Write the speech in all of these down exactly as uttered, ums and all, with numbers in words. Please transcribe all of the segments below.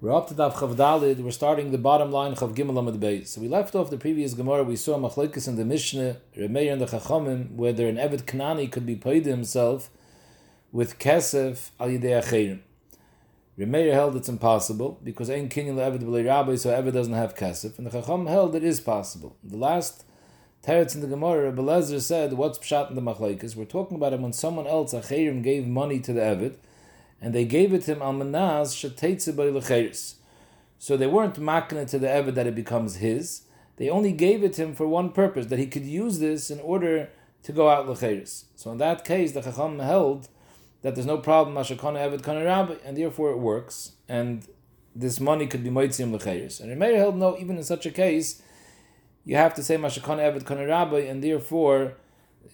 We're up to Daf Chav Daled. We're starting the bottom line Chav Gimel Amud Beis. So we left off the previous Gemara. We saw Machlokes in the Mishnah, Reb Meir and the Chachamim, whether an Eved Knani could be paid himself with Kesef al Yidei Achirim. Reb Meir held it's impossible because Ein Kinyan LeEved B'Lei Rabbi, so Eved doesn't have Kesef, and the Chacham held it is possible. The last teretz in the Gemara, Reb Elazar said, "What's pshat in the Machlokes? We're talking about it when someone else Achirim gave money to the Eved." And they gave it to him almanaz sheteitze by lecheres, so they weren't makna to the eved that it becomes his. They only gave it to him for one purpose, that he could use this in order to go out lecheres. So in that case, the chacham held that there's no problem mashakana eved kana rabbi, and therefore it works, and this money could be moitzim lecheres. And Reb Meir held no, even in such a case, you have to say mashakana eved kana rabbi, and therefore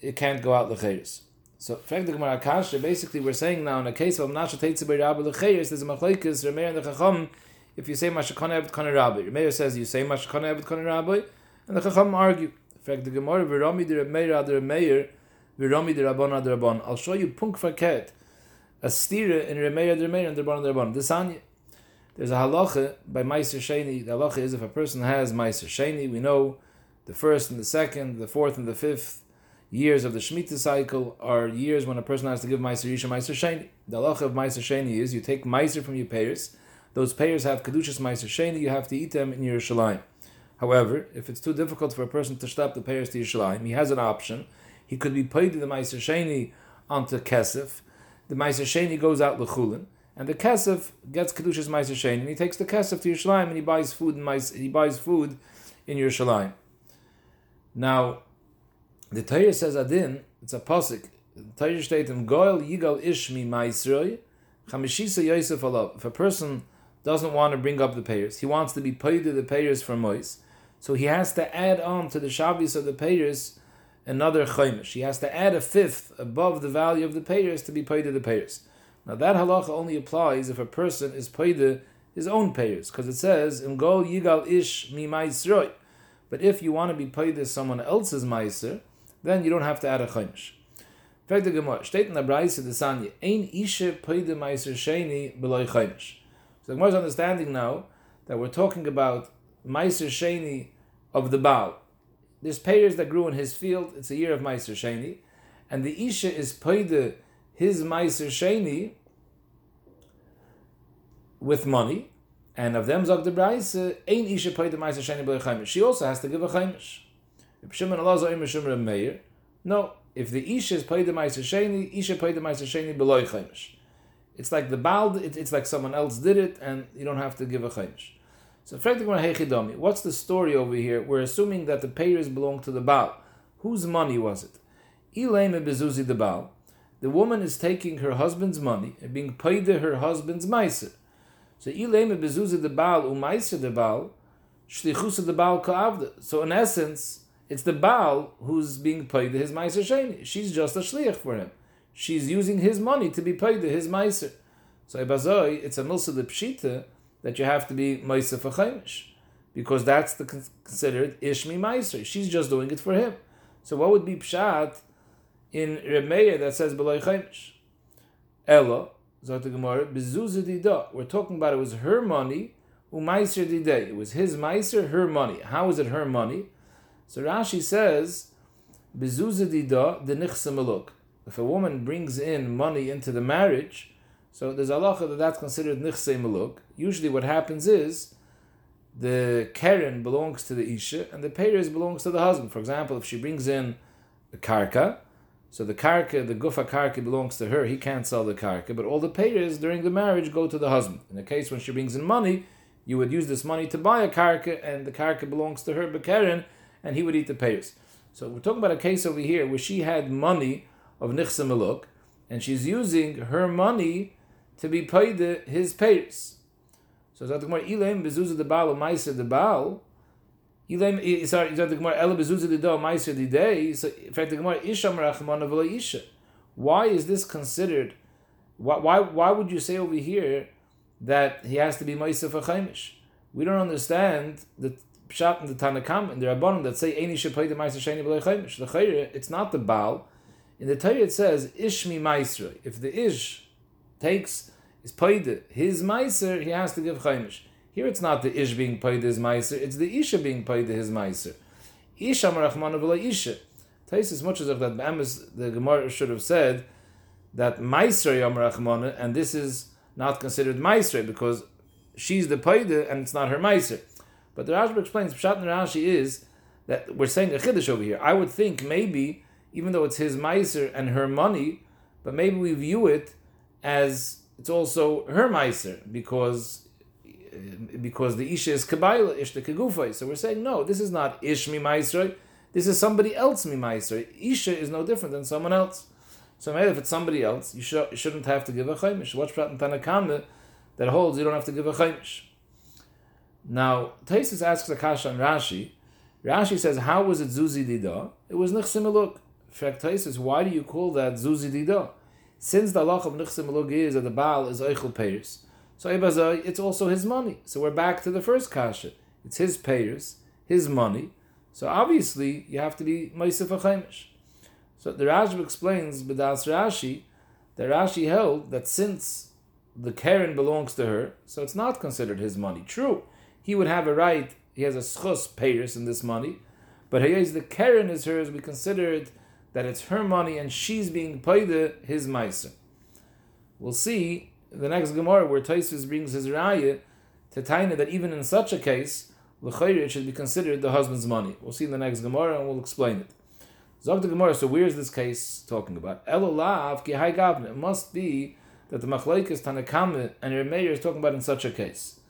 it can't go out lecheres. So, basically, we're saying now in a case of Amnasha Teitze by Rabbi L'Cheiris, there's a Machlokes, Reb Meir and the Chacham, if you say Mashakana Eved Kana Rabbi. Reb Meir says, you say Mashakana Eved Kana Rabbi, and the Chacham argue. In fact, the Gemara, V'romi de Reb Meir ad Reb Meir, V'romi de Rabban ad Rabban. I'll show you Punk Faket, a stira in Reb Meir ad Reb Meir and Rabban ad Rabban. This Anya. There's a halacha by Meiser Sheni. The halacha is if a person has Meiser Sheni, we know the first and the second, the fourth and the fifth, years of the Shemitah cycle are years when a person has to give Meiser Yisha, Meiser Sheni. The halacha of Meiser Sheni is you take Meiser from your payers. Those payers have Kedushas Meiser Sheni. You have to eat them in Yerushalayim. However, if it's too difficult for a person to stop the payers to Yerushalayim, he has an option. He could be paid the Meiser Sheni onto Kesef. The Meiser Sheni goes out L'chulin, and the Kesef gets Kedushas Meiser Sheni, and he takes the Kesef to Yerushalayim and he buys food in Meiser, he buys food in Yerushalayim. Now, the Torah says adin, it's a pasuk. The Torah states, "Goel yigal ishmi ma'isroi, chamishisa yosef alav." If a person doesn't want to bring up the payers, he wants to be paid to the payers for mois, so he has to add on to the shavis of the payers another chaimish. He has to add a fifth above the value of the payers to be paid to the payers. Now that halacha only applies if a person is paid to his own payers, because it says, "Goel yigal ishmi ma'isroi." But if you want to be paid to someone else's ma'isr, then you don't have to add a chaimish. In fact, the Gemara states in the Brayse the Sanya, "Ein isha peide meiser sheni b'loy chaimish." So the Gemara is understanding now that we're talking about meiser sheni of the Baal. There's payers that grew in his field. It's a year of meiser sheni, and the isha is peide his meiser sheni with money. And of them zog the Brayse, "Ein isha peide meiser sheni b'loy chaimish." She also has to give a chaimish. No, if the isha is paid the ma'aser sheni, isha paid the ma'aser sheni below chaimish. It's like the Baal, it, it's like someone else did it, and you don't have to give a chaimish. So, what's the story over here? We're assuming that the payers belong to the Baal. Whose money was it? Ilayme bezuzi the Baal. The woman is taking her husband's money and being paid her husband's ma'aser. So, Ilayme bezuzi the Baal u'ma'aser the Baal. Shlichusa the Baal ka'avda. So in essence, it's the Baal who's being paid to his meiser sheni. She's just a shliach for him. She's using his money to be paid to his meiser. So ibazoi, it's a milsa de pshita that you have to be meiser for chaimish, because that's the considered ishmi meiser. She's just doing it for him. So what would be pshat in Reb Meir that says beloy chaimish? Elo zot the Gemara bezuzah dida. We're talking about it was her money. Umaiser didei. It was his meiser, her money. How is it her money? So Rashi says, "Bezuzah dida denichsa meluk." If a woman brings in money into the marriage, so there's halacha that that's considered nichsa meluk. Usually, what happens is the keren belongs to the isha and the payers belongs to the husband. For example, if she brings in a karka, so the karka, the gufa karka belongs to her. He can't sell the karka, but all the payers during the marriage go to the husband. In the case when she brings in money, you would use this money to buy a karka, and the karka belongs to her, b'keren, and he would eat the payers. So we're talking about a case over here where she had money of nichsa meluk, and she's using her money to be paid his payers. So Zot Gemara Ilam bezuzah the Baal u'maiser the Baal. Ilam sorry Zot Gemara Ela bezuzah the Da u'maiser the Day. So in fact the Gemara Isham Rachmana v'lo Isha. Why is this considered? Why why why would you say over here that he has to be ma'aser for chaimish? We don't understand the pshat and the Tanakam and the Rabbanim that say Ein isha paid the ma'aser sheni b'loy chaimish. The Chayre, it's not the Baal. In the Torah it says Ishmi ma'aser. If the ish takes is paid his meiser, he has to give chaimish. Here it's not the ish being paid his meiser, it's the isha being paid his meiser. Isha marachmana v'la isha. Taisus much as of that b'emes, the Gemara should have said that meiser yom rachmana, and this is not considered meiser because she's the paida and it's not her meiser. But the Rashba explains pshat and Rashi is that we're saying a chiddush over here. I would think maybe even though it's his meiser and her money, but maybe we view it as it's also her meiser because because the isha is kabayla ish the kegufay. So we're saying no, this is not ish mi meiser. This is somebody else mi meiser. Isha is no different than someone else. So maybe if it's somebody else, you, sh- you shouldn't have to give a chaimish. What's pshat in Tanakama that holds you don't have to give a chaimish? Now, Taisus asks the kasha on Rashi. Rashi says, how was it zuzi dida? It was nichsim eluk. Frek Taisus, why do you call that zuzi dida? Since the halach of nichsim eluk is that the baal is eichel peiris, so ebazai, it's also his money. So we're back to the first kasha. It's his peiris, his money. So obviously, you have to be meisif a chaimish. So the Rashba explains, b'das Rashi, that Rashi held that since the keren belongs to her, so it's not considered his money. True, he would have a right, he has a schus payers in this money, but hayez the keren is hers, we considered that it's her money and she's being paid his meiser. We'll see the next Gemara where Taisus brings his raya to Taina that even in such a case, l'chayr should be considered the husband's money. We'll see in the next Gemara and we'll explain it. So where is this case talking about? It must be that the Machlokes Tanakama and Reb Meir is talking about in such a case.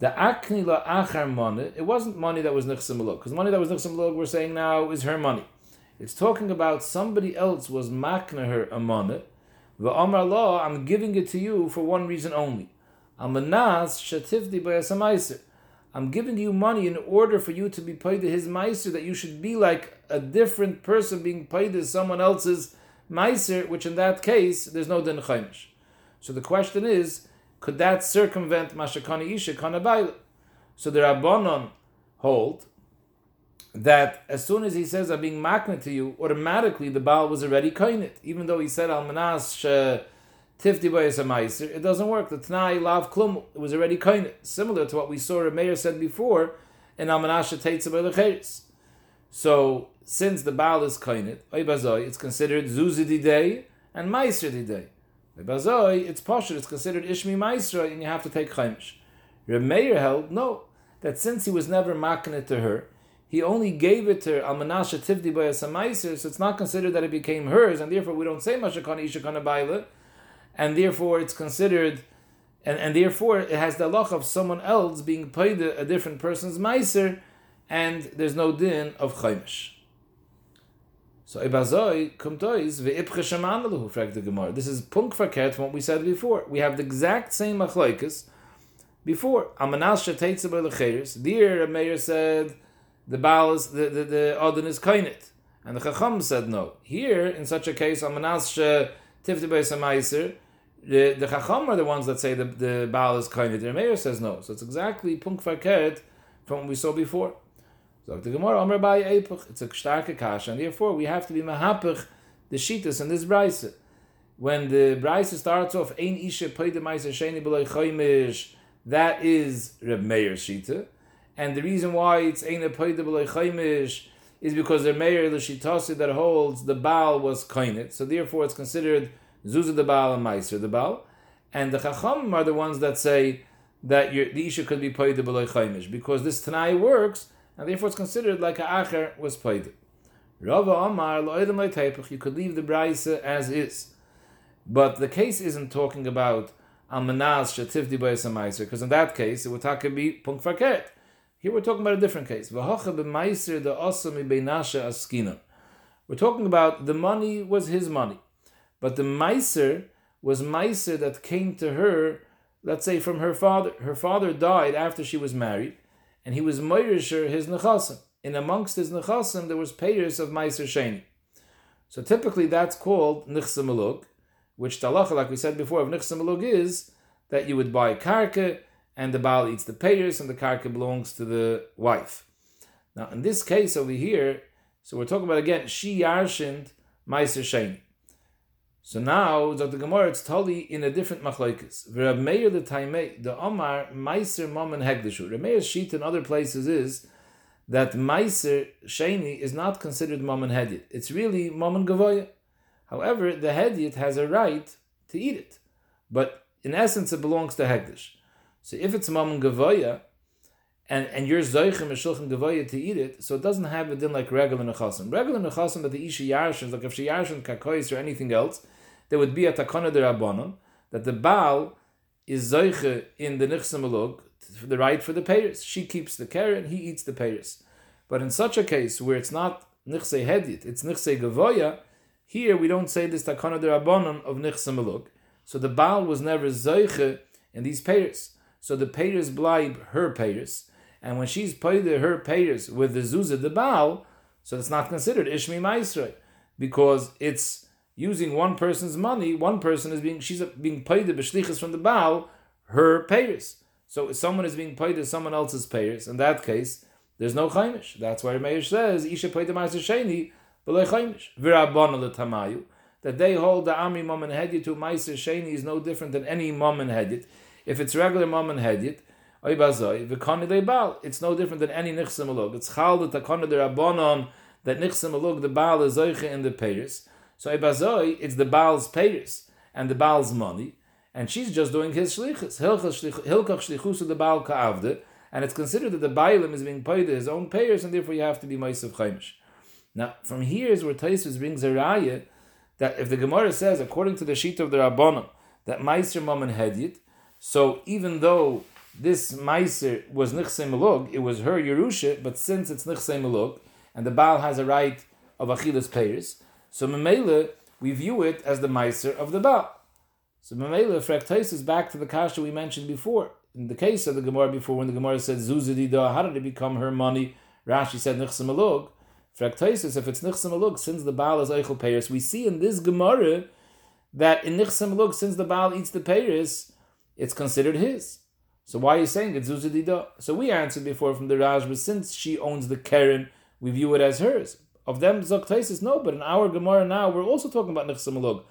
The Akni la'achar money, it wasn't money that was nichsim eluk, because money that was nichsim eluk we're saying now is her money. It's talking about somebody else was makna her a money. V'amar la, I'm giving it to you for one reason only. Amanas shatifdi b'yas meiser. I'm giving you money in order for you to be paid to his meiser, that you should be like a different person being paid to someone else's meiser, which in that case, there's no din chaimish. So the question is, could that circumvent mashakani isha kana baila? So the Rabbanon hold that as soon as he says, I'm being makna to you, automatically the Baal was already koinit. Even though he said, almanas she Tifti bayis a meiser, it doesn't work. The Tanai lav klum, it was already koinit. Similar to what we saw Reb Meir said before in Almanasha Teitza by Lecheres. So since the Baal is koinit, oibazoi, it's considered zuzi didei and meiser didei. Oibazoi, it's poshut, it's considered ishmi meiser, and you have to take chaimish. Reb Meir held no, that since he was never makna to her, he only gave it to her Almanasha Tifti bayis a meiser, so it's not considered that it became hers, and therefore we don't say mashakani isha kana baila. And therefore, it's considered, and, and therefore it has the halacha of someone else being paid a different person's meiser, and there's no din of chaimish. So ebazoi kumtois ve'ipche shaman lehu. Frag the Gemara. This is punk verkehrt from what we said before. We have the exact same machlokes before. Amanas sheteitze by lecheres. There, Reb Meir said the baal is the the the odin is koinit, and the chacham said no. Here, in such a case, amanas shetifti by samaiser. The, the Chacham are the ones that say the, the Baal is koinit. The Meir says no. So it's exactly punk verkehrt from what we saw before. So the Gemara, Amar Abaye Eipach, it's a starke kasha, and therefore we have to be mahapach the shittas in this brayse. When the brayse starts off, Ein Isha Paida Meiser Sheni B'Loi Chaimish, that is Reb Meir's shita, and the reason why it's Ein Paida B'Loi Chaimish is because Reb Meir the shitasi that holds the Baal was koinit. So therefore, it's considered Zuzah the Baal and Meiser the Baal, and the Chacham are the ones that say that your, the Isha could be paid b'loy chaimish because this Tanai works, and therefore it's considered like a acher was paid. Rava Amar lo'edem lo'tepach, you could leave the brayse as is, but the case isn't talking about almanaz shetifdi b'yas meiser because in that case it would have to be punk verkehrt. Here we're talking about a different case. V'hocha b'meiser de'osa mi beinasha askina. We're talking about the money was his money. But the meiser was meiser that came to her, let's say from her father. Her father died after she was married, and he was meirisher his nechasim. And amongst his nechasim, there was payers of meiser sheni. So typically that's called nichsim eluk, which talacha, like we said before, of nichsim eluk is that you would buy a karka, and the baal eats the payers, and the karka belongs to the wife. Now in this case over here, so we're talking about again, she yarshint meiser sheni. So now, Doctor Gemara, it's totally in a different machlokes. Reb Meir the Taimei, the Omar, Meiser, Mammon, Hegdeshu. Reb Meir's sheet in other places is that Meiser, Sheni, is not considered Mammon Hedyet. It's really Mammon Gavoya. However, the Hedyet has a right to eat it. But in essence, it belongs to Hegdesh. So if it's Mammon Gavoya, and, and you're Zoichem, Meshulchem Gavoya to eat it, so it doesn't have a din like Regal and Nechasim. Regal and Nechasim that the Ishi Yarshans, like if she Yarshan, Kakois, or anything else, there would be a takana de rabbanon that the Baal is zoiche in the nichsemalog, the right for the payers. She keeps the keren, he eats the payers. But in such a case where it's not nichse hedit, it's nichse gavoya, here we don't say this takana de rabbanon of nichsemalog. So the Baal was never zoiche in these payers. So the payers blieb her payers, and when she's paid her payers with the zuzah the Baal, so it's not considered ishmi ma'isrei because it's using one person's money, one person is being, she's being paid the b'shlichus from the Baal, her payers. So if someone is being paid as someone else's payers, in that case, there's no chaimish. That's why Reb Meir says, Isha paid the ma'aser sheni, v'lo chaimish. V'rabbanu l'tamayu, that they hold the Ami Mammon Hedyet to ma'aser sheni is no different than any Mammon Hedyet. If it's regular Mammon Hedyet, oy bazoi, v'kani de Baal, it's no different than any nichse malug. It's chal the takana de rabbanon, that nichse malug, the Baal is zoiche in the payers. So Ebazoi, it's the Baal's payers and the Baal's money, and she's just doing his shlichus. Hilkach shlichusu the Baal ka'avde, and it's considered that the Baalim is being paid his own payers, and therefore you have to be Ma'aseh Chaimish. Now, from here is where Tosfos brings a raya that if the Gemara says, according to the sheet of the Rabbanim, that Meiser Mammon Hedyet, so even though this Meiser was Nichsei Melug, it was her Yerusha, but since it's Nichsei Melug, and the Baal has a right of Achilas payers, so Memele, we view it as the Meiser of the Baal. So Memele, Frektais is back to the kasha we mentioned before. In the case of the Gemara before, when the Gemara said, Zuzidi da, how did it become her money? Rashi said, Nichse Malog. Frektais, if it's Nichse Malog, since the Baal is Eichel Peiris, we see in this Gemara that in Nichse Malog, since the Baal eats the Peiris, it's considered his. So why are you saying it's Zuzidi da? So we answered before from the Rashba, since she owns the Keren, we view it as hers. Of them, Zok Taisis, no, but in our Gemara now, we're also talking about Nechsemalog.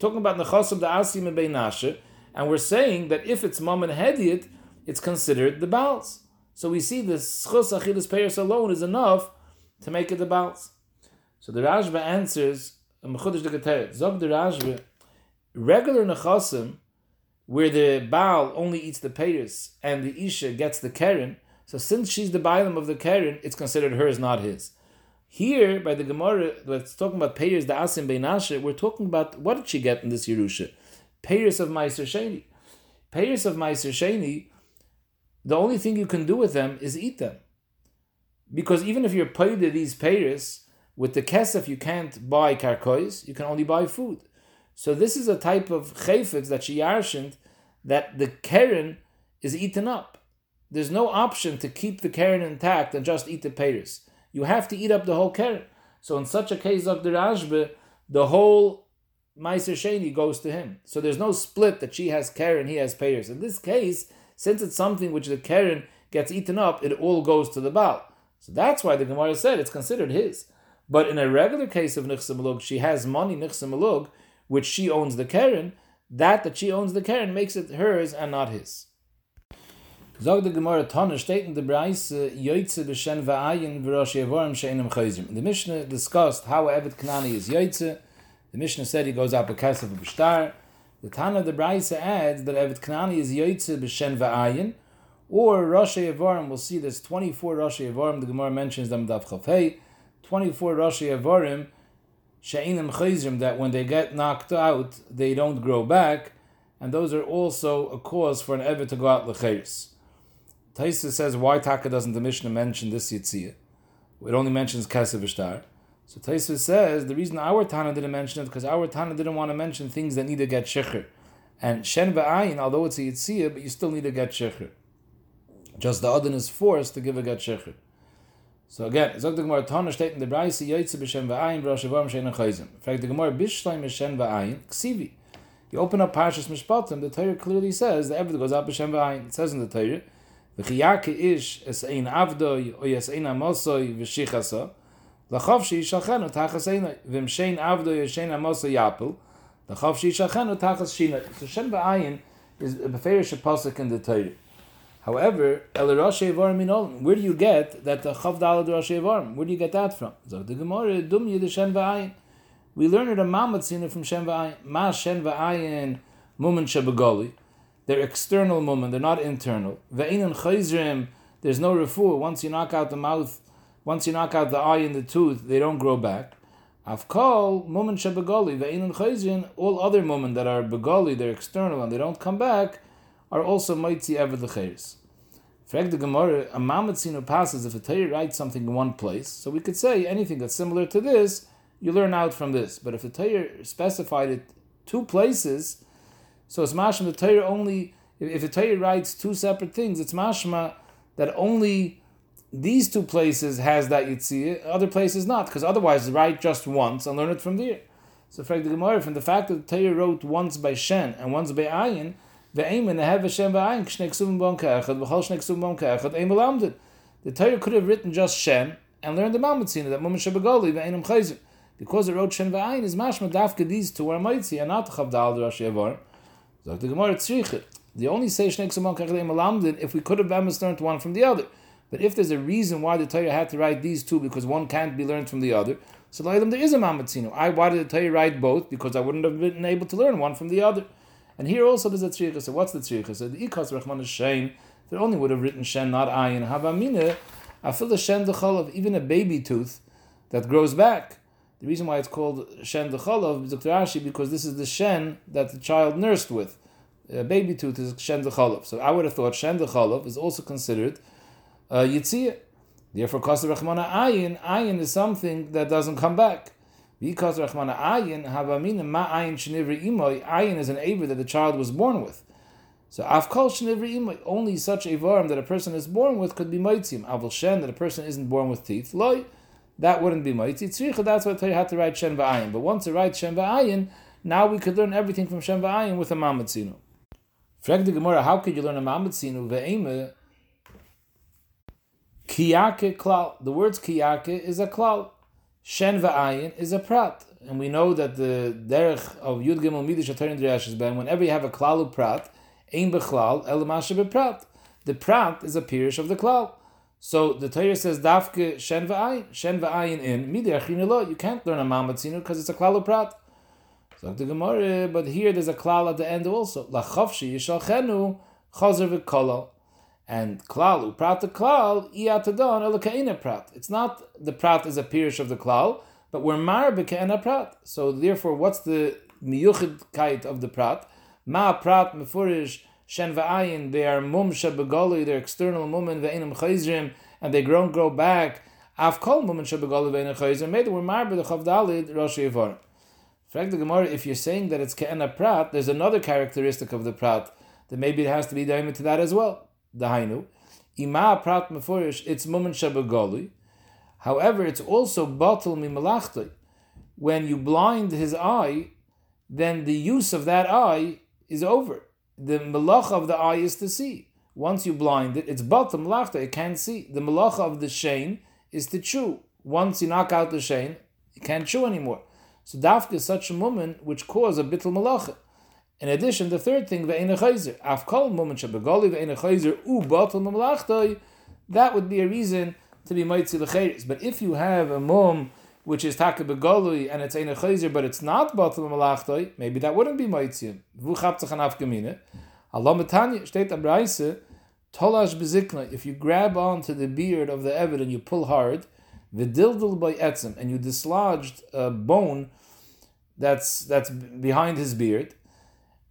Talking about Nechasim, the Asim, and Beinashe, and we're saying that if it's Mammon Hedyet, it's considered the Baals. So we see the Schus Achilas Peiros alone is enough to make it the Baals. So the Rashba answers, Mechudesh de Geteret, Zok the Rashba, regular Nechasim, where the Baal only eats the Peiros and the Isha gets the Keren, so since she's the Baalim of the Keren, it's considered hers, not his. Here, by the Gemara, that's talking about payers, the Asim Beinashe, we're talking about what did she get in this Yerusha? Payers of Meiser Sheni. Payers of Meiser Sheni, the only thing you can do with them is eat them. Because even if you're paid to these payers, with the Kesef you can't buy karkois, you can only buy food. So this is a type of chayfetz that she yarshened, that the keren is eaten up. There's no option to keep the keren intact and just eat the payers. You have to eat up the whole keren. So in such a case of the Rashba, the whole Meiser Sheni goes to him. So there's no split that she has keren, he has payers. In this case, since it's something which the keren gets eaten up, it all goes to the Baal. So that's why the Gemara said it's considered his. But in a regular case of Nichse Malug, she has money, Nichse Malug, which she owns the keren. That that she owns the keren makes it hers and not his. Zog the Gemara Tana, steht in the Braise, Yoitze b'shen v'ayin v'rosh yevorim she'enem chayzim. The Mishnah discussed how Eved Knani is Yoitze. The Mishnah said he goes out b'kasef b'shtar. The Tana of the Braise adds that Eved Knani is Yoitze b'shen v'ayin, or rosh yevorim. We'll see there's twenty-four rosh yevorim. The Gemara mentions them daf chafei, twenty-four rosh yevorim she'enem chayzim, that when they get knocked out, they don't grow back, and those are also a cause for an Eved to go out l'chayis. Taisa says, why Taka doesn't the Mishnah mention this Yitziyah? It only mentions Kesef Ishtar. So Taisa says, the reason our Tana didn't mention it, because our Tana didn't want to mention things that need to get Shechir. And Shen Va'ayin, although it's a Yitziyah, but you still need to get Shechir. Just the Adon is forced to give a get Shechir. So again, Zog the Gemara Tana steht in the Braise, Yoytze b'Shen Va'ayin, v'rosh yevorim she'enem chayzim. In fact, the Gemara, Bishleim b'Shen Va'ayin, Ksivi. You open up Parshas Mishpatim, the Torah clearly says, the Eved goes out b'Shen Va'ayin. It says in the Torah, V'chiyake ish es ein avdoi o yes ein amosoi v'shichasa l'chov she'ishachenu tachas einoi v'mshein avdoi o shein amosoi yapel The Chav Shishachenu Tachas Shina. So Shem Ba'ayin is a beferish pasuk in the Torah. However, El Rashi Evarim Min Olam. Where do you get that the Chav Dalad Rashi Evarim? Where do you get that from? So the Gemara Dum Yid Shem Ba'ayin. We learned it a Mamatzina from Shem Ba'ayin. Ma Shem Ba'ayin Mumen Shebegoli. They're external mumen. They're not internal. Ve'inun Chayzrim. There's no refuah. Once you knock out the mouth, once you knock out the eye and the tooth, they don't grow back. Avkol mumen shebegoli ve'inun chayzin. All other mumen that are begoli, they're external and they don't come back, are also mitzi ever the chayres. Frag the Gemara, a mamatzinu passes if a Torah writes something in one place, so we could say anything that's similar to this, you learn out from this. But if a Torah specified it two places, so it's mashma the Torah only. If a Torah writes two separate things, it's mashma that only these two places has that yitziyah, other places not, because otherwise write just once and learn it from there. So from the Gemara, from the fact that the Torah wrote once by Shen and once by Ayin, ve'emin, they have a Shen ba'ayin, k'shnei ksuvim b'on ka'echad, v'chol shnei ksuvim b'on ka'echad, ein b'lamdid. The Torah could have written just Shen and learned the Mamatzina, that Mumin Shebegoli, ve'enum chayzim. Because it wrote Shen va'ayin, is mashma dafka these two are mitzi, and not chavdal d'rashi evar. So the Gemara tzrichit. The only say shnei ksuvim b'on ka'echad, ein b'lamdid, if we could have learned one from the other. But if there's a reason why the Torah had to write these two, because one can't be learned from the other, so there is a mamatzinu. I why did the Torah write both? Because I wouldn't have been able to learn one from the other. And here also there's a tzricha. So what's the tzricha? So the ikas rachman is shen. They only would have written shen, not ayin. Havamina, I feel the shen dechalav, even a baby tooth that grows back. The reason why it's called shen dechalav is Doctor Rashi, because this is the shen that the child nursed with. A baby tooth is shen dechalav. So I would have thought shen dechalav is also considered Uh, Yitzia. Therefore, Kasar Rachmana Ayin, Ayin is something that doesn't come back. V'Kasar Rachmana Ayin, Havamina Ma Ayin Shnivri Imoi, Ayin is an Avar that the child was born with. So, Avkal Shnivri Imoi, only such Avarim that a person is born with could be Maitzim. Avul Shen, that a person isn't born with teeth, Loi, that wouldn't be Maitzim. Tzricha, that's why I had to write Shen Va'ayin. But once I write Shen Va'ayin, now we could learn everything from Shen Va'ayin with a Mamatzinu. Frag the Gemara, how could you learn a Mamatzinu Ve'emeh? Kiyake klal. The words kiyake is a klal. Shen va'ayin is a prat. And we know that the derech of Yud Gimel Midas HaTorah D'Resh is ben, whenever you have a klal uprat, ein bechlal, el mashe beprat. The prat is a pirish of the klal. So the Torah says, dafke shen va'ayin, shen va'ayin in, mideh achin lo. You can't learn a mamatzinu because it's a klal uprat. So the Gemara, but here there's a klal at the end also. Lachavshi yishalchenu chazer v'kolal. And klal uprat the klal iatadon elakaina prat. It's not the prat is a pirish of the klal, but we're mar bekaina prat. So therefore, what's the miyuchid kait of the prat? Ma prat mefurish shen va'ayin. They are mum shebegoli. They're external mum and ve'inum chayzrim, and they don't grow back. Afkol mum and shebegoli ve'inum chayzrim. Made we're mar b'dechav dalid rashi evar. Frag the Gemara. If you're saying that it's kaina prat, there's another characteristic of the prat that maybe it has to be daimed to that as well. The Hainu, Ima Prat Meforish, it's Mumen Shebegoli. However, it's also Batel Mimalachti. When you blind his eye, then the use of that eye is over. The Melach of the eye is to see. Once you blind it, it's Batel Melachti, it can't see. The Melach of the Shein is to chew. Once you knock out the Shein, you can't chew anymore. So Dafka is such a Mumen which cause a Bittel Melachti. In addition, the third thing, that would be a reason to be Maitzi L'Cheiris. But if you have a mum which is Taka Begolui and it's Ein Chayzer, but it's not Batal Malachtoi, maybe that wouldn't be Maitzi. If you grab onto the beard of the Eved and you pull hard, and you dislodged a bone that's, that's behind his beard.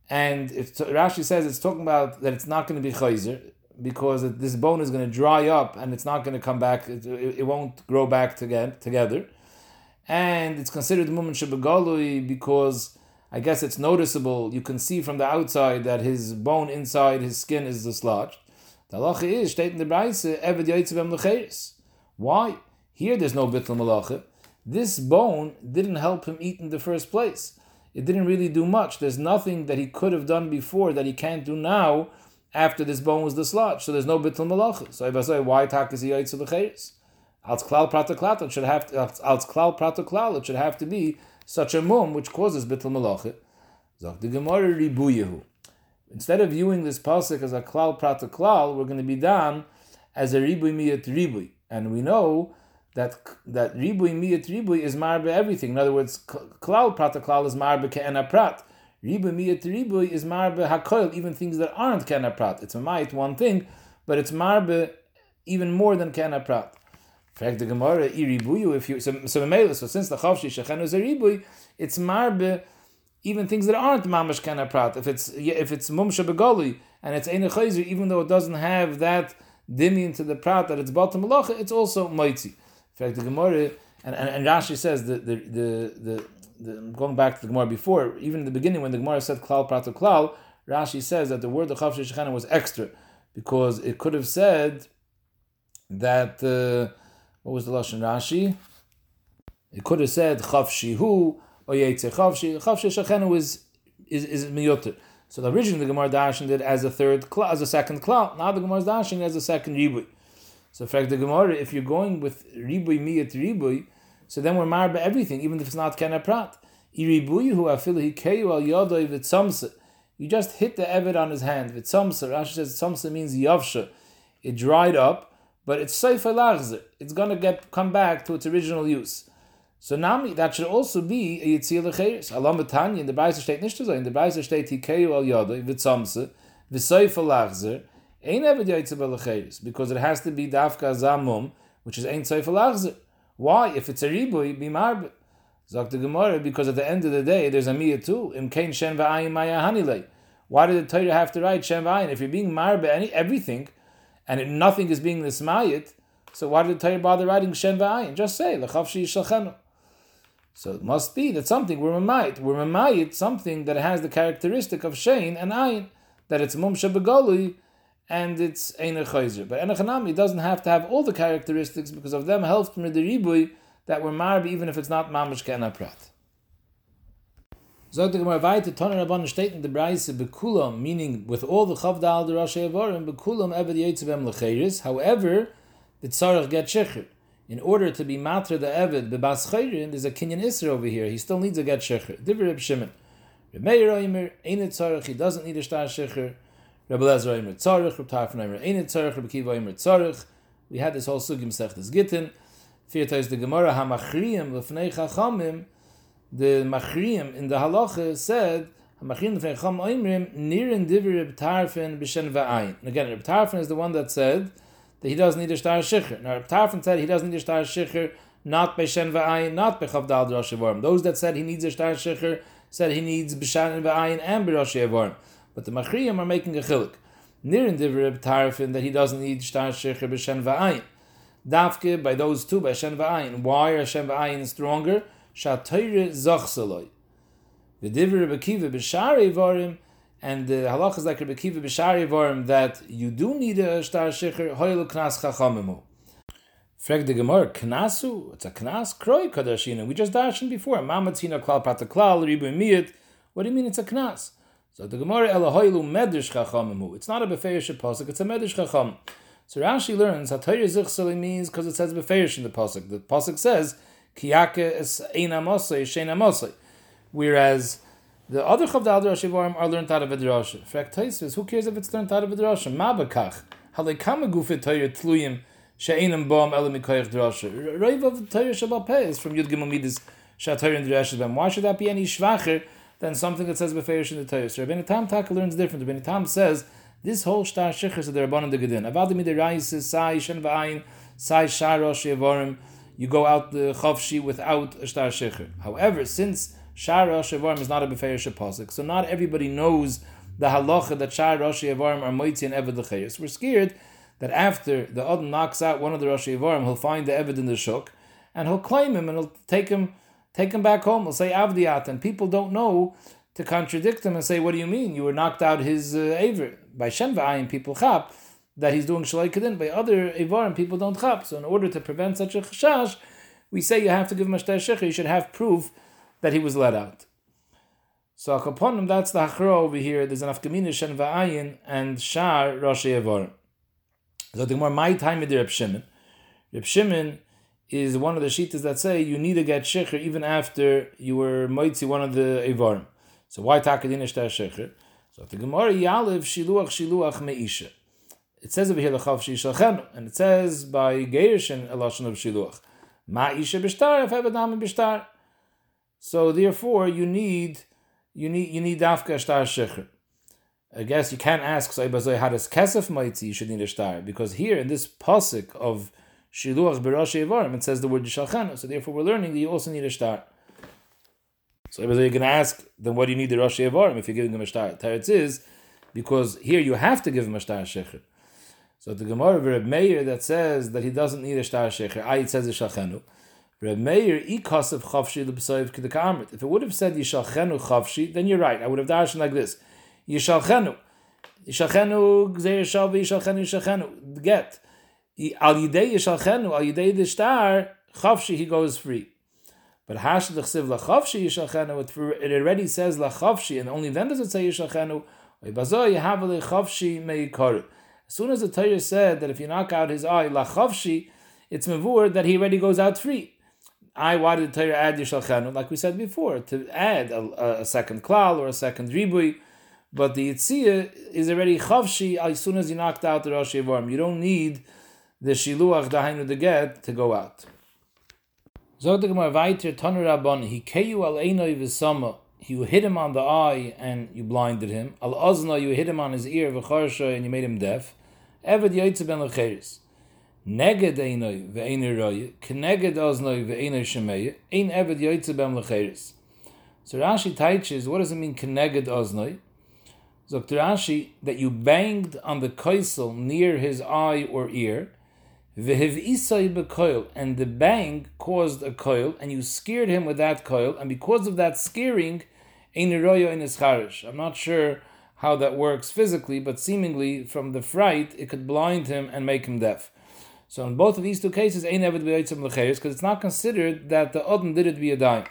And if Rashi says it's talking about that it's not going to be chayzer because this bone is going to dry up and it's not going to come back, it, it won't grow back together. And it's considered mumen shebegolui because I guess it's noticeable, you can see from the outside that his bone inside his skin is dislodged. The halacha is, shteit in the braisa, eved yotze bem l'cheiros. Why? Here there's no bittul malacha. This bone didn't help him eat in the first place. It didn't really do much. There's nothing that he could have done before that he can't do now after this bone was dislodged. So there's no bittul malacha. So if I say, why takas he yaitzu l'cheiris? Alts klal prataklal, it should have to, alts klal prataklal, it should have to be such a mum which causes bittul malacha. Zok the Gemara ribuyehu. Instead of viewing this pasuk as a klal prata klal, we're going to be done as a ribui miyat ribui, and we know that that ribui miyat ribui is marbe everything. In other words, klal prata klal is marbe ke'ena prat. Ribui miyat ribui is marbe hakoil, even things that aren't ke'ena prat. It's a ma'it one thing, but it's marbe even more than ke'ena prat. Fact the Gemara iribuyu. If you so so, so since the chavshi shechenu is a ribui, it's marbe. Even things that aren't mamash kana prat, if it's if it's mumsha begoli and it's eina chayzer, even though it doesn't have that dimion to the prat that it's bottom malacha, it's also moitzi. In fact, the Gemara and, and, and Rashi says the the the the going back to the Gemara before, even in the beginning when the Gemara said klal prat to klal, Rashi says that the word of chavshei shechana was extra because it could have said that uh, what was the lashon Rashi? It could have said chavshihu. Oyetze chavshi chavshi shachenu is is is miyoter. So the original the Gemara dashin did as a third klal, as a second klal. Now the Gemara is dashin as a second ribui. So in fact the Gemara, if you're going with ribui miyat ribui, so then we're marba everything, even if it's not kana prat. Iribuyuhu afilu hikeyu al yodoi v'tzamsa. You just hit the eved on his hand. V'tzamsa. Rashi says tzamsa means yavsha. It dried up, but it's seifa lachzer. It's gonna get come back to its original use. So nami, that should also be a yitzir lecheres. Alam v'tanya, in the Brayse steht nicht so. In the Brayse steht hikeu al yadoi v'tzamse v'soifa lachzer ein eved yitze b'lecheres, because it has to be dafka zamum, which is ein soifa lachzer. Why? If it's a ribui, be marbe. Zok the Gemara, because at the end of the day, there's a miyah too. Im kein shen v'ayin maya hanilei. Why did the Torah have to write shen v'ayin? If you're being marbe any everything, and nothing is being nismayit, so why did the Torah bother writing shen v'ayin? Just say lechavshi yishalchenu. So it must be that something, we're mamayit, we're mamayit, something that has the characteristic of shein and ayin, that it's mumsha begoli, and it's einer chayzer. But einer chanami doesn't have to have all the characteristics, because of them helped from the ribui, that we're marbi, even if it's not mamash ke'ena prat. Zog the Gemara vayit, the Tana Rabbanan state in the Brayse, bekulam, meaning with all the chavdal, the rashi avarim, bekulam eved yetzibem lecheres, however, the tzarech get shechir. In order to be matra the eved bebas chayrin, there's a kinyan isra over here. He still needs a get shecher. Divrei Reb Shimon, Reb Meir Oimer, Einit Tzarech. He doesn't need a shtar shecher. Reb Elazar Oimer Tzarech. Reb Tarfon Oimer Einit Tzarech. Reb Kiva Oimer Tzarech. We had this whole sugim sechtes gittin. Firtais the Gemara hamachriyim lefnei chachamim. The machriyim in the halacha said hamachriyim lefnei chacham oimerim nirin divrei Reb Tarfon b'shen va'ayin. Again, Reb Tarfon is the one that said that he doesn't need a shtar shicher. Now, Reb Tarfon said he doesn't need a shtar shicher, not by Shen Va'ayin, not by Chavdal Rosh Yevorim. Those that said he needs a shtar shicher said he needs B'Shan Va'ayin and B'Rosh Yevorim. But the Machriyim are making a chilik. Nirin Divrei Reb Tarfon that he doesn't need shtar shicher B'Shen Va'ayin. Dafke by those two, by Shen Va'ayin. Why are Shen Va'ayin stronger? Shatayre Zachsaloi. The Divrei Reb Akiva B'Shar Yevorim. And the halach is like Reb Akiva b'shari varim that you do need a shtar shicher hoyel knas chachamimu. Frag the Gemara knasu, it's a knas kroi kadashina. We just dashin before mamatzina klal prata klal ribu miyit. What do you mean it's a knas? So the Gemara ela hoyelu medrash chachamimu. It's not a befeirish pasuk, it's a medrash chacham. So Rashi learns hatayir zichseli means because it says befeirish in the pasuk. The pasuk says kiyake es einamosay sheinamosay, whereas the other Chavdal Rosh Yevorim are learned out of a drasha. Fraktaisvis, who cares if it's learned out of a drasha? Ma b'kach. Halekama gufet Torah tluyim she'enam bom elamikoyach drasha. Rov of Torah Shabbat Peh is from Yud Gimel Midas she'Torah and Drasha Bem. Why should that be any shvacher than something that says beferish in the Torah? So Rabbeinu Tam Taka learns different. Rabbeinu Tam says this whole shtar shichers of the Rabbanim de Gedin. Avadim iderayis sai shen va'ayin sai shar Rosh Yevorim. You go out the chavshi without a shtar shicher. However, since Sha'ar Rosh Yevorim is not a befeirish pasuk, so not everybody knows the halacha that Sha'ar Rosh Yevorim are moitzi and eved l'chayis. We're scared that after the Adam knocks out one of the Rosh Yevorim, he'll find the eved in the shuk, and he'll claim him and he'll take him, take him back home. He'll say avdiyat, and people don't know to contradict him and say, "What do you mean? You were knocked out his uh, aver by Shen Va'ayin." People chap that he's doing shalai kedin. By other Yevorim, people don't chap. So in order to prevent such a chashash, we say you have to give him a shtar shicher. You should have proof that he was let out. So Akaponim, that's the hachra over here. There's an afkamina Shen Va'ayin and Sha'ar Rosh Yevorim. So the more my time with Reb Shimon. Reb Shimon is one of the shitas that say you need to get shicher even after you were moitzi one of the Yevorim. So why takadin ishtar shecher? So the Gemara Yalev shiluach shiluach meisha. It says over here lachav sheishalchem, and it says by Geirshin a lashon of shiluach ma'isha b'shtar if I have a dam b'shtar. So therefore you need you need you need dafka shtar shecher. I guess you can't ask so ibazoi hadas kesef maitzi. You should need a shtar because here in this pasuk of shiluach b'rashi evarim it says the word yishalchem. So therefore we're learning that you also need a shtar. So you're going to ask, then what do you need the Rashi Avarim if you're giving him a shtar? Teretz is, because here you have to give him a shtar shecher. So the Gemara of Reb Meir that says that he doesn't need a shtar shecher, I, it says Yishalchenu. Reb Meir, Ikasav Chavshi L'B'Soiv K'dekamrit. If it would have said Yishalchenu Chavshi, then you're right. I would have darshan like this. Yishalchenu. Yishalchenu, Gzeir Shalvi, Yishalchenu, Yishalchenu. Get. Al Yidei Yishalchenu, Al Yidei the shtar, Chavshi, he goes free. But Hashad Chsiv Lachavshi Yishalchenu, it already says Lachavshi, and only then does it say Yishalchenu. As soon as the Torah said that if you knock out his eye, Lachavshi, it's mavur that he already goes out free. I, why did the Torah add Yishalchenu? Like we said before, to add a, a second klal or a second ribui. But the Yitzia is already Chavshi as soon as you knocked out the Rosh Yevarm. You don't need the Shiluach Dahainu the Get to go out. Zog the Gemara weiter, Tanu Rabban, Hikeyu al einoi v'sama, you hit him on the eye and you blinded him. Al ozna, you hit him on his ear v'charsha and you made him deaf. Eved yaitze ben l'cheres. Neged einoi v'einoi roye, k'neged oznoi v'einoi shemeye, ein eved yaitze ben l'cheres. So Rashi teaches, what does it mean k'neged oznoi? Zog the Rashi, that you banged on the kaisel near his eye or ear. And the bang caused a coil, and you scared him with that coil, and because of that scaring, I'm not sure how that works physically, but seemingly from the fright, it could blind him and make him deaf. So in both of these two cases, because it's not considered that the Odin did it via dime.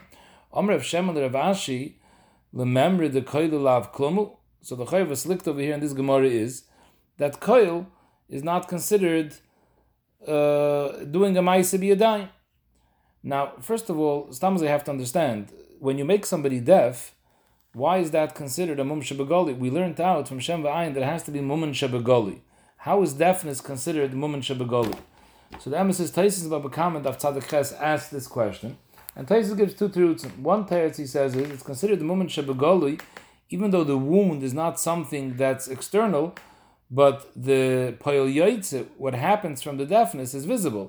So the Chayav was licked over here, and this Gemara is, that coil is not considered Uh, doing a ma'aseh b'yadayim. Now, first of all, sometimes I have to understand, when you make somebody deaf, why is that considered a mum shebegoli? We learned out from Shem V'ayin that it has to be mumen shebegoli. How is deafness considered mumen shebegoli? So the emphasis Taisus Baba Kama Daf Tzadik Ches asks this question, and Taisus gives two truths. One teretz he says is it's considered mumen shebegoli, even though the wound is not something that's external. But the poil yoitze, what happens from the deafness, is visible.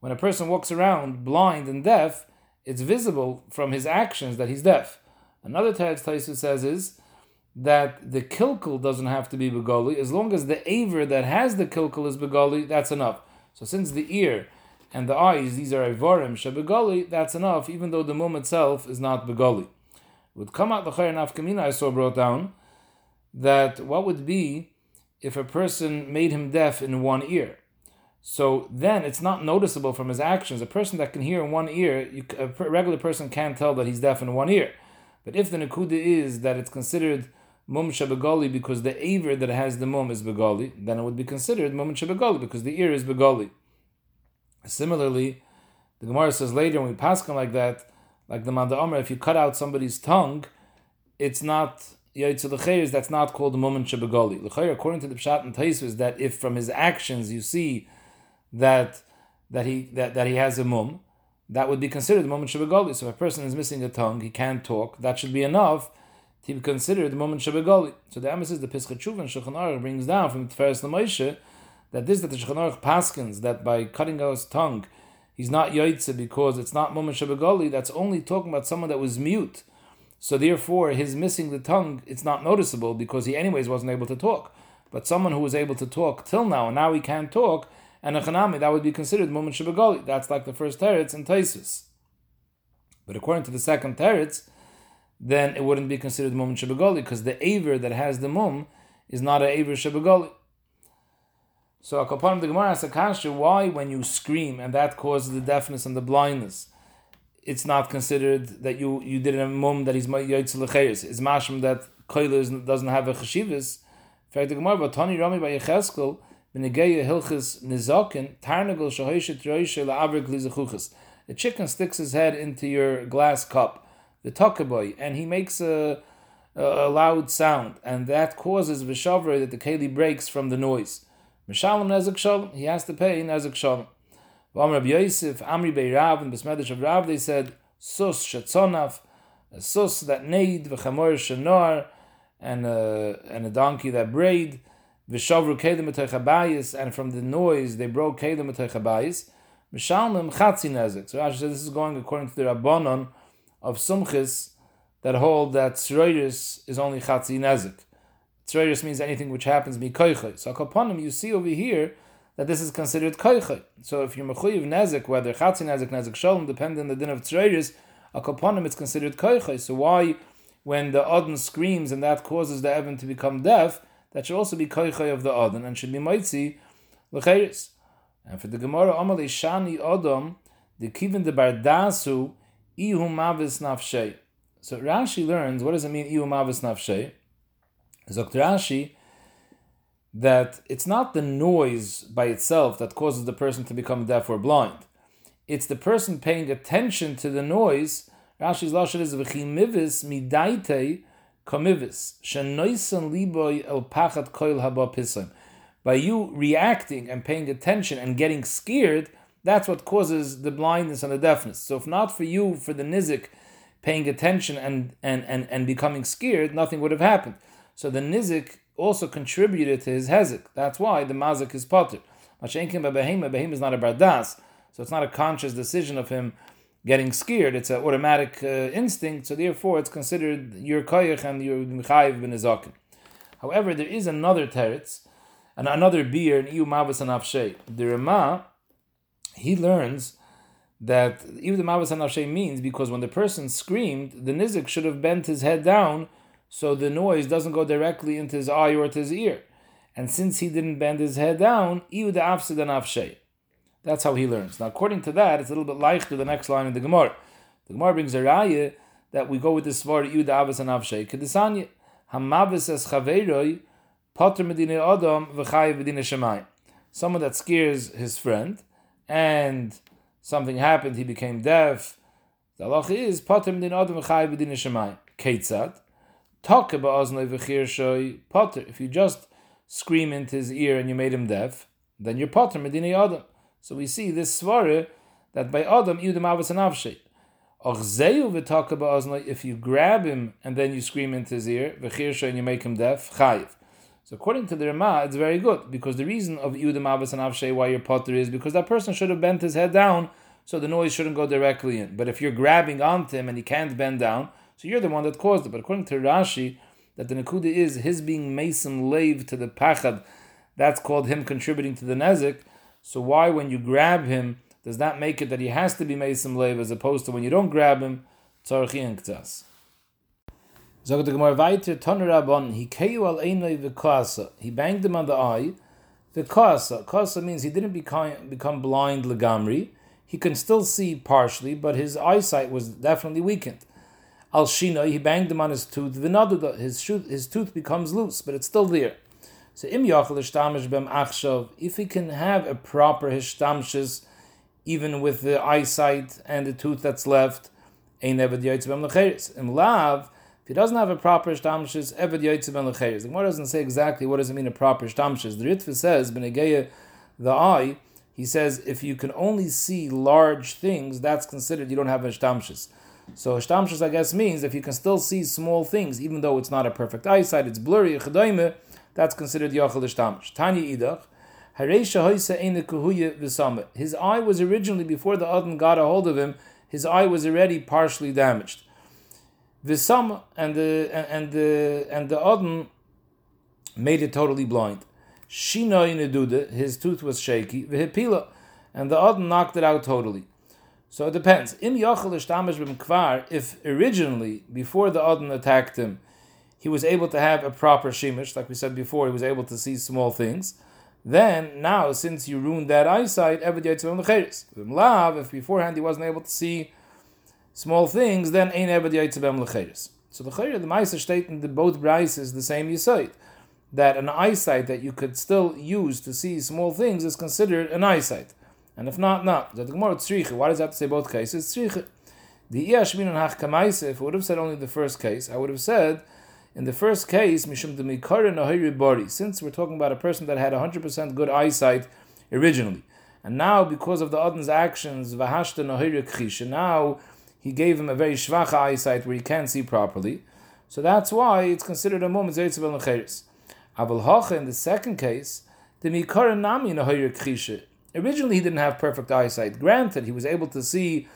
When a person walks around blind and deaf, it's visible from his actions that he's deaf. Another text Taisu says is that the kilkel doesn't have to be begoli. As long as the aver that has the kilkel is begoli, that's enough. So since the ear and the eyes, these are avarim, shebegoli, that's enough, even though the mum itself is not begoli. Would come out the chayyar nafkamina I saw brought down, that what would be if a person made him deaf in one ear. So then it's not noticeable from his actions. A person that can hear in one ear, you, a regular person can't tell that he's deaf in one ear. But if the nakuda is that it's considered mum shebegoli because the aver that has the mum is begoli, then it would be considered mum shebegoli because the ear is begoli. Similarly, the Gemara says later when we pass him like that, like the man da Omer, if you cut out somebody's tongue, it's not... that's not called the moment shebegoli. According to the Pshat and Taisus, that if from his actions you see that that he that, that he has a mum, that would be considered the moment shebegoli. So if a person is missing a tongue, he can't talk, that should be enough to be considered the moment shebegoli. So the emphasis the Pesach Tshuva and Shulchan Aruch brings down from Tiferes Lameisha, that this that the Shulchan Aruch paskins, that by cutting out his tongue, he's not yoytze because it's not moment shebegoli, that's only talking about someone that was mute. So therefore, his missing the tongue, it's not noticeable because he anyways wasn't able to talk. But someone who was able to talk till now, and now he can't talk, and a chanami, that would be considered mumen shebegoli. That's like the first teretz and Taisus. But according to the second teretz, then it wouldn't be considered mumen shebegoli because the aver that has the mum is not an aver shebegoli. So a kapanim the Gemara asks Akasha, why when you scream and that causes the deafness and the blindness, it's not considered that you, you did a mum that he's yoytze l'cheres. It's mashum that koiler doesn't have a cheshivas. In fact, the Gemara, Tani Rami by Yecheskel, b'negeya hilchis nizokin, tarnagel shehoishet roishe la'avrik lizachuchas. A chicken sticks his head into your glass cup, the tokeboy, and he makes a a loud sound, and that causes v'shavre that the keli breaks from the noise. Mishalem nezek shalom, he has to pay nezek shalom. V'am Rabbi Yosef, Amri Beirav, and Besmedesh of Rav, they said sus shetzonav, a sus that neighed, v'chamor shenar, and a and a donkey that brayed, v'shavru kelim etoich habayis, and from the noise they broke kelim etoich habayis. Mishalem chatzi nezek. So Rashi says this is going according to the Rabbanon of Sumchis, that hold that Tzreiris is only Chatzi Nezik. Tzreiris means anything which happens Mikoichai. So Kaponim, you see over here that this is considered Koichai. So if you're Mechuyiv Nezik, whether Chatzi Nezik, Nezik Shalom, depend on the din of Tzreiris, a Kaponim it's considered Koichai. So why, when the Odin screams and that causes the Evan to become deaf, that should also be Koichai of the Odin and should be Moitzi L'Cheiris. And for the Gemara, Amalei Shani Odom, the Kivin de Bardasu, Ihu Mavis Nafshei. So Rashi learns, what does it mean, Ihu Mavis Nafshei? Zok Rashi, that it's not the noise by itself that causes the person to become deaf or blind. It's the person paying attention to the noise. Rashi's lashon is v'chi mivis midaitei komivis shenoisen liboy el pachat koil haba pisim. By you reacting and paying attention and getting scared, that's what causes the blindness and the deafness. So if not for you, for the nizik, paying attention and, and, and, and becoming scared, nothing would have happened. So the nizik also contributed to his hezek. That's why the mazik is potter. Mashenkin b'behema, behema is not a bardas. So it's not a conscious decision of him getting scared. It's an automatic uh, instinct. So therefore it's considered your koyach and your mechayiv ben ezokin. However, there is another teretz, and another beer in Iyu Mavas and Afshei. The Rama, he learns that even the Mavas HaNafshei means because when the person screamed, the nizik should have bent his head down so the noise doesn't go directly into his eye or to his ear. And since he didn't bend his head down, Iu de Afsid HaNafshei. That's how he learns. Now according to that, it's a little bit like to the next line in the Gemara. The Gemara brings a raya that we go with this svar Iu de Avas HaNafshei. Kedisanya, HaMavas es Chaveiroi, Patr Medine Adam, V'chai Medine Shemayim. Someone that scares his friend, and something happened, he became deaf. The halach is pater din adam v'chai b'din shemayim. Keitzad taka ba'aznoi v'chir shoy pater. If you just scream into his ear and you made him deaf, then you're pater medin adam. So we see this svara that by adam you demavas and avshei. Och zeyu v'taka ba'aznoi. If you grab him and then you scream into his ear v'chir shoy and you make him deaf, chayiv. So according to the Rama, it's very good, because the reason of Iu de Mavas and Avshei why your potter is because that person should have bent his head down so the noise shouldn't go directly in. But if you're grabbing onto him and he can't bend down, so you're the one that caused it. But according to Rashi, that the Nakuda is his being mason lave to the Pachad, that's called him contributing to the Nezik. So why when you grab him, does that make it that he has to be mason lave as opposed to when you don't grab him? Tzarchi and Ktas. He banged him on the eye. The kasa, kasa means he didn't become, become blind legamri. He can still see partially, but his eyesight was definitely weakened. Al shino, he banged him on his tooth. V'naduda, his, his tooth becomes loose, but it's still there. So im yachal hishtamish bem achshav, if he can have a proper hishtamshis, even with the eyesight and the tooth that's left, ein eved yaitz bem lecheres. Im lav, if he doesn't have a proper shtamshis, eved yaitze ben lecheres. The Gemara doesn't say exactly what does it mean a proper shtamshis. The Ritva says, b'negeya the eye, he says, if you can only see large things, that's considered you don't have a shtamshis. So shtamshis, I guess, means if you can still see small things, even though it's not a perfect eyesight, it's blurry, that's considered yachal shtamsh. Tanya idach, hareisha hoysa ein kuhuye v'sameh. His eye was originally, before the Adon got a hold of him, his eye was already partially damaged. V'sam and the and the and the Adon made it totally blind. Shinoi neduda, his tooth was shaky. V'hipila, and the Adon knocked it out totally. So it depends. Im yachal ishtamish b'm kvar, if originally before the Adon attacked him, he was able to have a proper shimish, like we said before, he was able to see small things. Then now, since you ruined that eyesight, eved yaitzav l'cheres. V'mlav, if beforehand he wasn't able to see small things, then ein eved yatzibem l'cheres. So the chayr, the ma'aser state in the both brises the same yisayit, that an eyesight that you could still use to see small things is considered an eyesight, and if not, not. The Gemara tzriche. Why does that to say both cases? Tzriche. The iashmin and hach kamaisa. If I would have said only the first case, I would have said In the first case, mishum demikara nahiri bari, since we're talking about a person that had one hundred percent good eyesight originally, and now because of the Adam's actions, vahashta nahiri khisha, now he gave him a very shvach eyesight where he can't see properly. So that's why it's considered a mum zaytzibel ncheres. Aval hacha, in the second case, demikara nami nahiri khisha. Originally, he didn't have perfect eyesight. Granted, he was able to see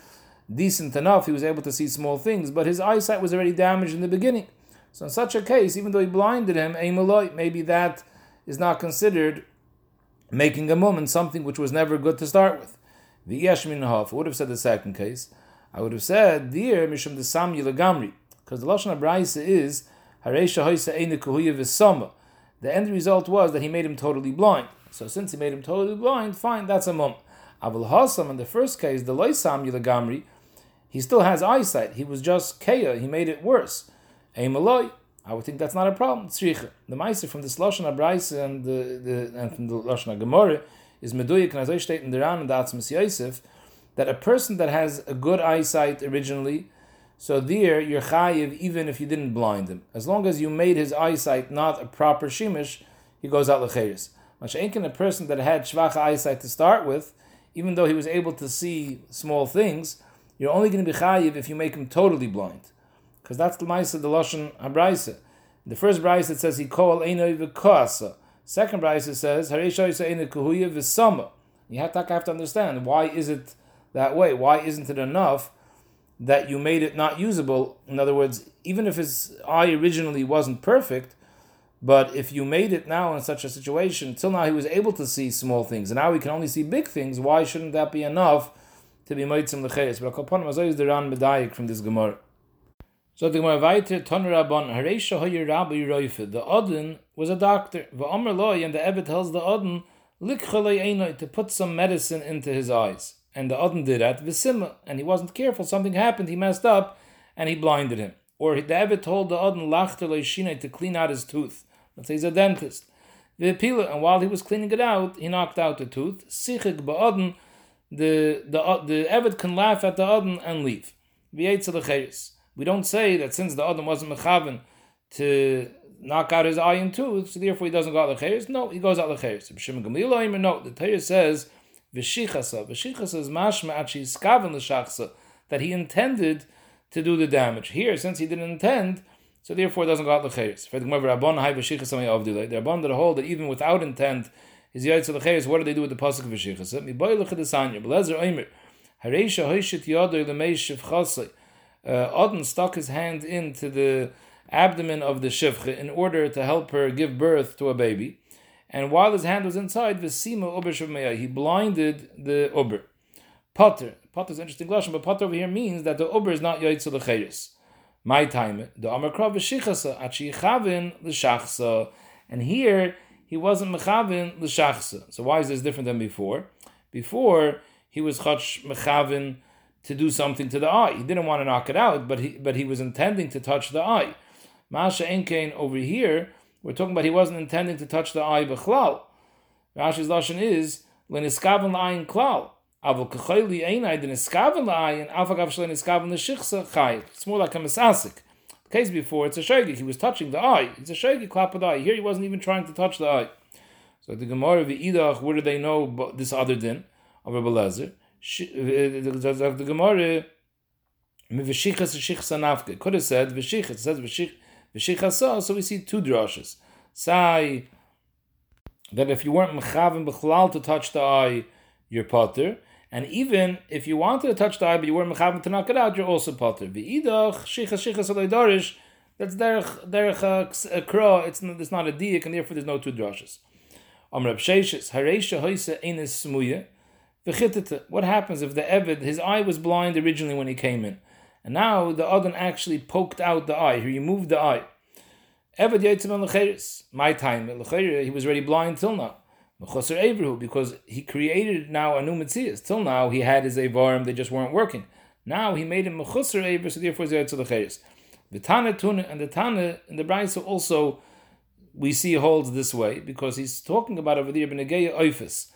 decent enough, he was able to see small things, but his eyesight was already damaged in the beginning. So in such a case, even though he blinded him, maybe that is not considered making a mum, something which was never good to start with. The Yashminahaf would have said the second case. I would have said, dear Mishum de Samyi Lagamri, because the Lashon HaBraisa is, Hareisha Hoysa Einekuhuya V'Soma. The end result was that he made him totally blind. So since he made him totally blind, fine, that's a mum. Avul Hasam, in the first case, the Loisam Yilagamri, he still has eyesight. He was just Keya, he made it worse. Eimaloi, I would think that's not a problem. Tzricha. The Meiser from the Lashon HaBraisa and the, the and from the Lashon HaGemara is Meduyak, and as I state in the Ran and the Atzmos Yosef, that a person that has a good eyesight originally, so there you're chayiv even if you didn't blind him. As long as you made his eyesight not a proper shimish, he goes out l'cheiris. Masha'enkin, a person that had shvach eyesight to start with, even though he was able to see small things, you're only going to be chayiv if you make him totally blind, because that's the ma'isa the Lashon HaBraisa. The first braisa says he kol einoi v'koasa. Second braisa says hareisha yisa einoi kuhuya v'sama. You have to have to understand, why is it that way? Why isn't it enough that you made it not usable? In other words, even if his eye originally wasn't perfect, but if you made it now in such a situation, till now he was able to see small things, and now he can only see big things, why shouldn't that be enough to be moitzim l'cheiros? But Akaponim is always the Ran Medayik from this Gemara. So the Gemara weiter, Ton Rabban, Hareisha hoyer Rabbi Roifed. The Odin was a doctor. V'omer loy, and the Ebed tells the Odin, Likchalei einoi, to put some medicine into his eyes. And the Odin did that, V'sima, and he wasn't careful, something happened, he messed up, and he blinded him. Or the Ebed told the Odin, Lachter loy shinei, to clean out his tooth. Let's say he's a dentist. And while he was cleaning it out, he knocked out the tooth. Sichik ba'odin, the the Eved can laugh at the Odin and leave. We don't say that since the Odin wasn't mechaven to knock out his eye and tooth, so therefore he doesn't go out l'cheiros. No, he goes out l'cheiros. No, the Torah says, V'shichasa. V'shichasa is mashma atshi iskaven l'shachsa, that he intended to do the damage. Here, since he didn't intend, so therefore, it doesn't go out l'cheiros. For the Rabban that hold that even without intent is yaitz l'cheiros. What do they do with the pasuk v'shichasa? Miboy l'chedasanya. B'lezer oimer hareisha hoishit yadoy lemei shivchasay. Odin stuck his hand into the abdomen of the shivcha in order to help her give birth to a baby, and while his hand was inside, v'sima uber shivmeya, he blinded the uber. Potter. Potter is interesting lashon, but potter over here means that the uber is not yaitz l'cheiros. My time, the Amar Krav v'shichasa atchi chavin l'shachsa, and here he wasn't mechavin l'shachsa. So why is this different than before? Before he was chach mechavin to do something to the eye. He didn't want to knock it out, but he but he was intending to touch the eye. Masha Enkein over here, we're talking about he wasn't intending to touch the eye b'chlal. Rashi's lashon is l'niskaven l'ayin klal. It's more like a misasik. The case before, it's a shogeg. He was touching the eye. It's a shogeg, clap of the eye. Here he wasn't even trying to touch the eye. So the Gemara v'idach, where do they know this other din of Rebbe Lezer? The Gemara v'shichas v'shichsa nafke. Could have said v'shichas. It says v'shichasa. So we see two drashas. Say that if you weren't mechaven b'chlal to touch the eye, you're potter. And even if you wanted to touch the eye, but you weren't mechaven to knock it out, you're also potter. V'idach, shichas, shichas, alay darish, that's derech, derech, a kra, it's not a diak, and therefore there's no two drashas. Amr Absheshis, hareisha hoysa enes smuye, v'chitete. What happens if the Eved, his eye was blind originally when he came in, and now the Odin actually poked out the eye, he removed the eye? Eved yaitzim al l'cheiris. My time, l'cheiris, he was already blind till now. Because he created now a new metzias. Till now he had his avarim, they just weren't working. Now he made him mechusar eivr, so therefore zayat l'cheiros. The Tana Tuna and the Tana in the Brayso also we see holds this way, because he's talking about over there b'negeya oifis.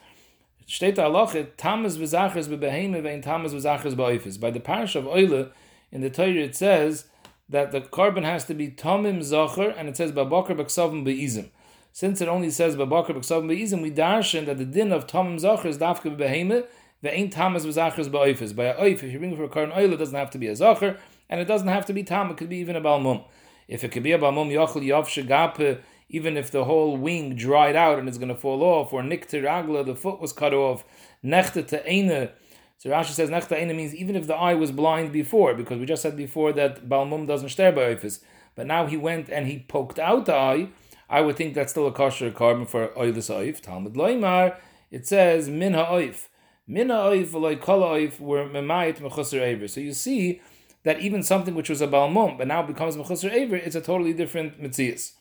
Shteta halachet tamas v'zachas b'beheme ve'in tamas v'zachas ba'oifis. By the parish of Oile in the Torah it says that the carbon has to be Tomim Zocher, and it says Babakar Baksavim Be'izim. Since it only says Babakar Baksavim Be'izim, we darshan that the din of Tomim Zocher is Dafka Behemeh, the ain't Tamas B'Zachers Ba'oifis. By a oif, if you bring it for a current oil, it doesn't have to be a Zocher, and it doesn't have to be Tam, it could be even a Balmum. If it could be a Balmum Yochel Yavshe Gape, even if the whole wing dried out and it's going to fall off, or Nikter Agla, the foot was cut off, Nechte Te'ene. So Rashi says Nechta Eina means even if the eye was blind before, because we just said before that Balmum doesn't shter ba'oifis, but now he went and he poked out the eye, I would think that's still a kosher carbon for oilus oif. Talmud Loimar, it says min ha'oif. Min ha'oif v'loi kol ha'oif were memayit mechusar eiver. So you see that even something which was a Balmum, but now becomes mechusar eiver, it's a totally different metzias.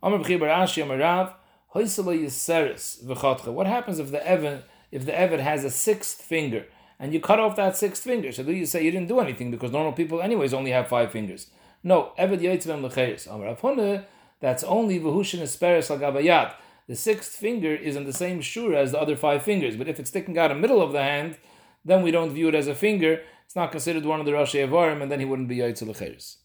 Amar b'chi barashi amar Rav, hoiselo yiseres v'chotcha. What happens if the Eved, if the Eved has a sixth finger? And you cut off that sixth finger. So do you say you didn't do anything because normal people anyways only have five fingers? No. Eved Yotzvem L'Cheres. Amar Rav Huna, that's only V'hushin Esperes L'Gabayat. The sixth finger is in the same shura as the other five fingers. But if it's sticking out in the middle of the hand, then we don't view it as a finger. It's not considered one of the Rashi Avarim, and then he wouldn't be Yotzvem L'Cheres.